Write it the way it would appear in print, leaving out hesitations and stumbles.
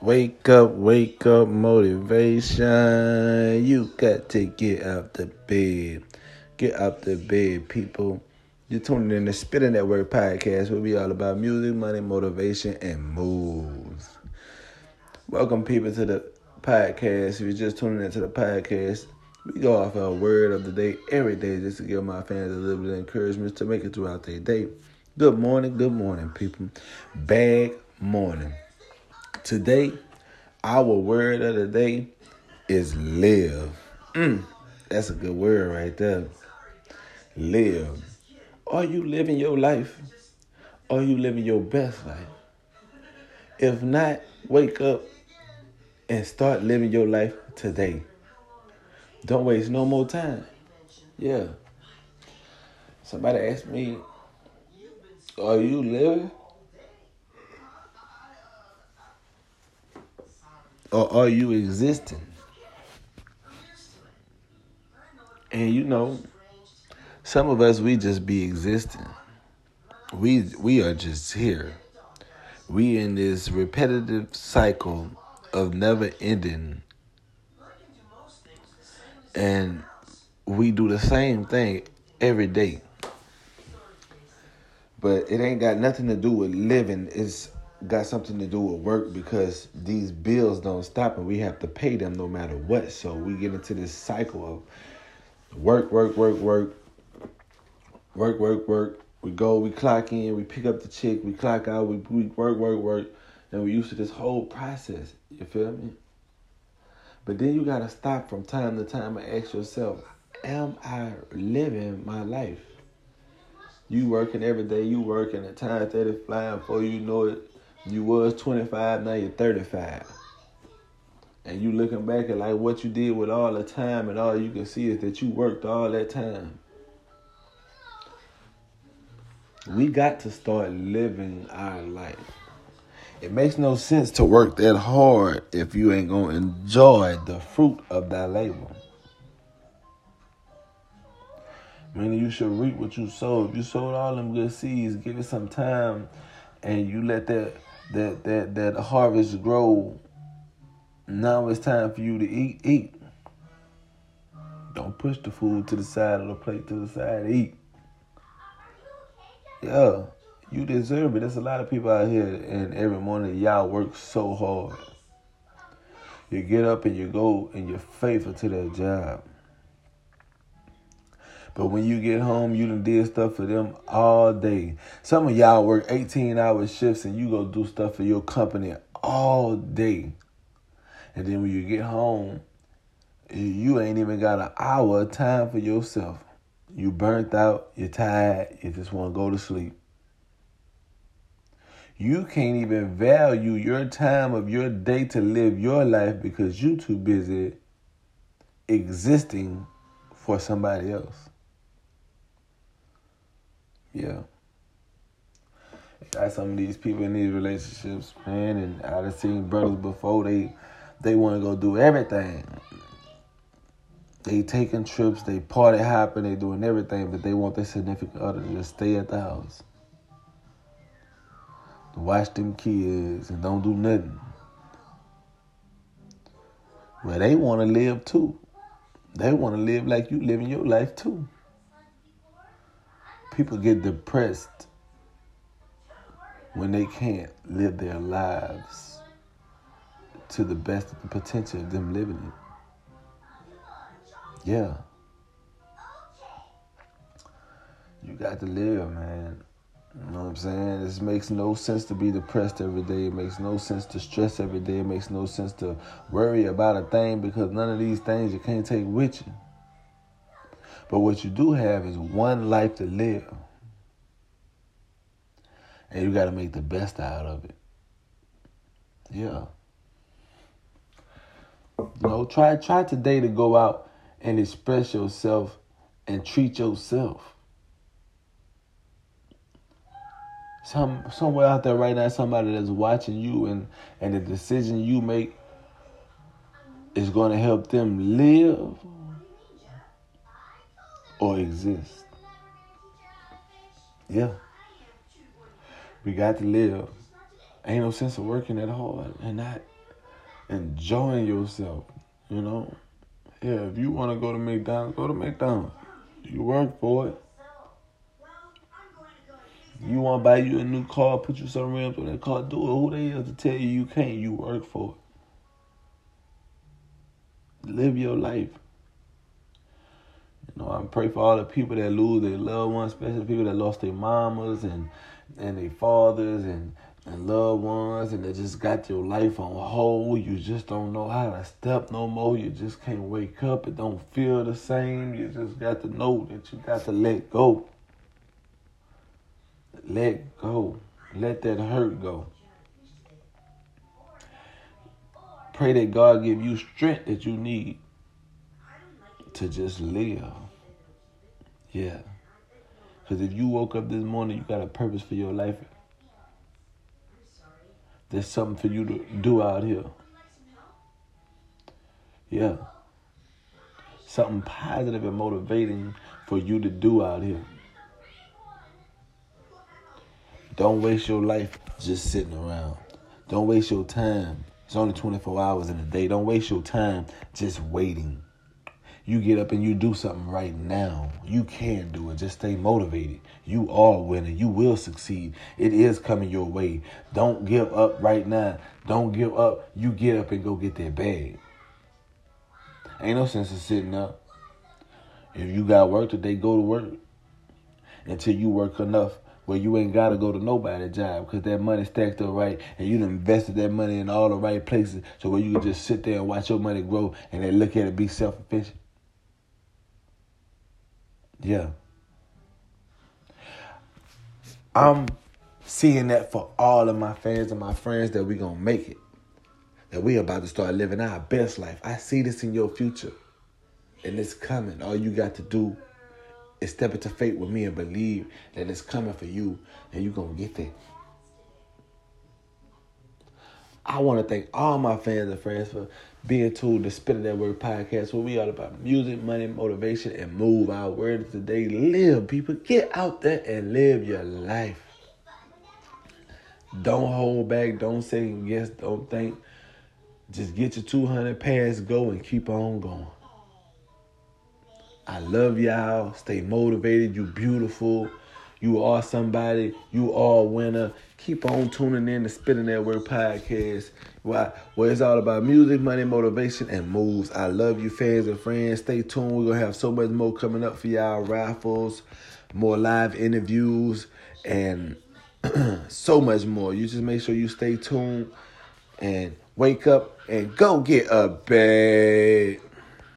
wake up, motivation. You got to get out the bed. Get out the bed, people. You're tuning in to Spitting Network Podcast, where we all about music, money, motivation, and moves. Welcome, people, to the podcast. If you're just tuning into the podcast, we go off our word of the day every day just to give my fans a little bit of encouragement to make it throughout their day. Good morning, people. Bad morning. Today, our word of the day is live. That's a good word right there. Live. Are you living your life? Are you living your best life? If not, wake up and start living your life today. Don't waste no more time. Yeah. Somebody asked me, are you living? Or are you existing? And you know, some of us, we just be existing. We are just here. We in this repetitive cycle of never ending. And we do the same thing every day. But it ain't got nothing to do with living. It's got something to do with work, because these bills don't stop and we have to pay them no matter what. So we get into this cycle of work. We go, we clock in, we pick up the check, we clock out, we work. And we're used to this whole process. You feel me? But then you got to stop from time to time and ask yourself, am I living my life? You working every day. You working at time 30 flying before you know it. You was 25, now you're 35. And you looking back at like what you did with all the time, and all you can see is that you worked all that time. We got to start living our life. It makes no sense to work that hard if you ain't going to enjoy the fruit of that labor. Meaning you should reap what you sow. If you sowed all them good seeds, give it some time, and you let that harvest grow, now it's time for you to eat. Don't push the food to the side or the plate to the side. Eat. Yeah. You deserve it. There's a lot of people out here, and every morning y'all work so hard. You get up and you go and you're faithful to that job. But when you get home, you done did stuff for them all day. Some of y'all work 18-hour shifts and you go do stuff for your company all day. And then when you get home, you ain't even got an hour of time for yourself. You burnt out, you're tired, you just want to go to sleep. You can't even value your time of your day to live your life because you too busy existing for somebody else. Yeah. I got some of these people in these relationships, man, and I done seen brothers before, they want to go do everything. They taking trips, they party hopping, they doing everything, but they want their significant other to just stay at the house. Watch them kids and don't do nothing. Well, they want to live too. They want to live like you living your life too. People get depressed when they can't live their lives to the best of the potential of them living it. Yeah. You got to live, man. You know what I'm saying? It makes no sense to be depressed every day. It makes no sense to stress every day. It makes no sense to worry about a thing, because none of these things you can't take with you. But what you do have is one life to live. And you got to make the best out of it. Yeah. You know, try today to go out and express yourself and treat yourself. Somewhere out there right now, somebody that's watching you, and the decision you make is going to help them live or exist. Yeah. We got to live. Ain't no sense of working that hard and not enjoying yourself, you know? Yeah, if you want to go to McDonald's, go to McDonald's. You work for it. You want to buy you a new car, put you some rims on that car, do it. Who they is to tell you you can't? You work for it. Live your life. You know, I pray for all the people that lose their loved ones, especially people that lost their mamas and their fathers and loved ones, and they just got your life on hold. You just don't know how to step no more. You just can't wake up. It don't feel the same. You just got to know that you got to let go. Let go. Let that hurt go. Pray that God give you strength that you need to just live. Yeah. Because if you woke up this morning, you got a purpose for your life. There's something for you to do out here. Yeah. Something positive and motivating for you to do out here. Don't waste your life just sitting around. Don't waste your time. It's only 24 hours in a day. Don't waste your time just waiting. You get up and you do something right now. You can do it. Just stay motivated. You are winning. You will succeed. It is coming your way. Don't give up right now. Don't give up. You get up and go get that bag. Ain't no sense in sitting up. If you got work today, go to work. Until you work enough where you ain't got to go to nobody's job because that money stacked up right and you done invested that money in all the right places so where you can just sit there and watch your money grow and then look at it, be self-efficient. Yeah. I'm seeing that for all of my fans and my friends that we going to make it, that we about to start living our best life. I see this in your future, and it's coming. All you got to do is step into faith with me and believe that it's coming for you, and you're going to get there. I want to thank all my fans and friends for being tuned to Spitting Network Podcast, where we all about music, money, motivation, and move. Our word of the day, live, people. Get out there and live your life. Don't hold back. Don't second guess. Don't think. Just get your 200 pass, go, and keep on going. I love y'all. Stay motivated. You beautiful. You are somebody. You are a winner. Keep on tuning in to Spitting Network Podcast, where it's all about music, money, motivation, and moves. I love you, fans and friends. Stay tuned. We're going to have so much more coming up for y'all. Raffles, more live interviews, and so much more. You just make sure you stay tuned and wake up and go get a bag.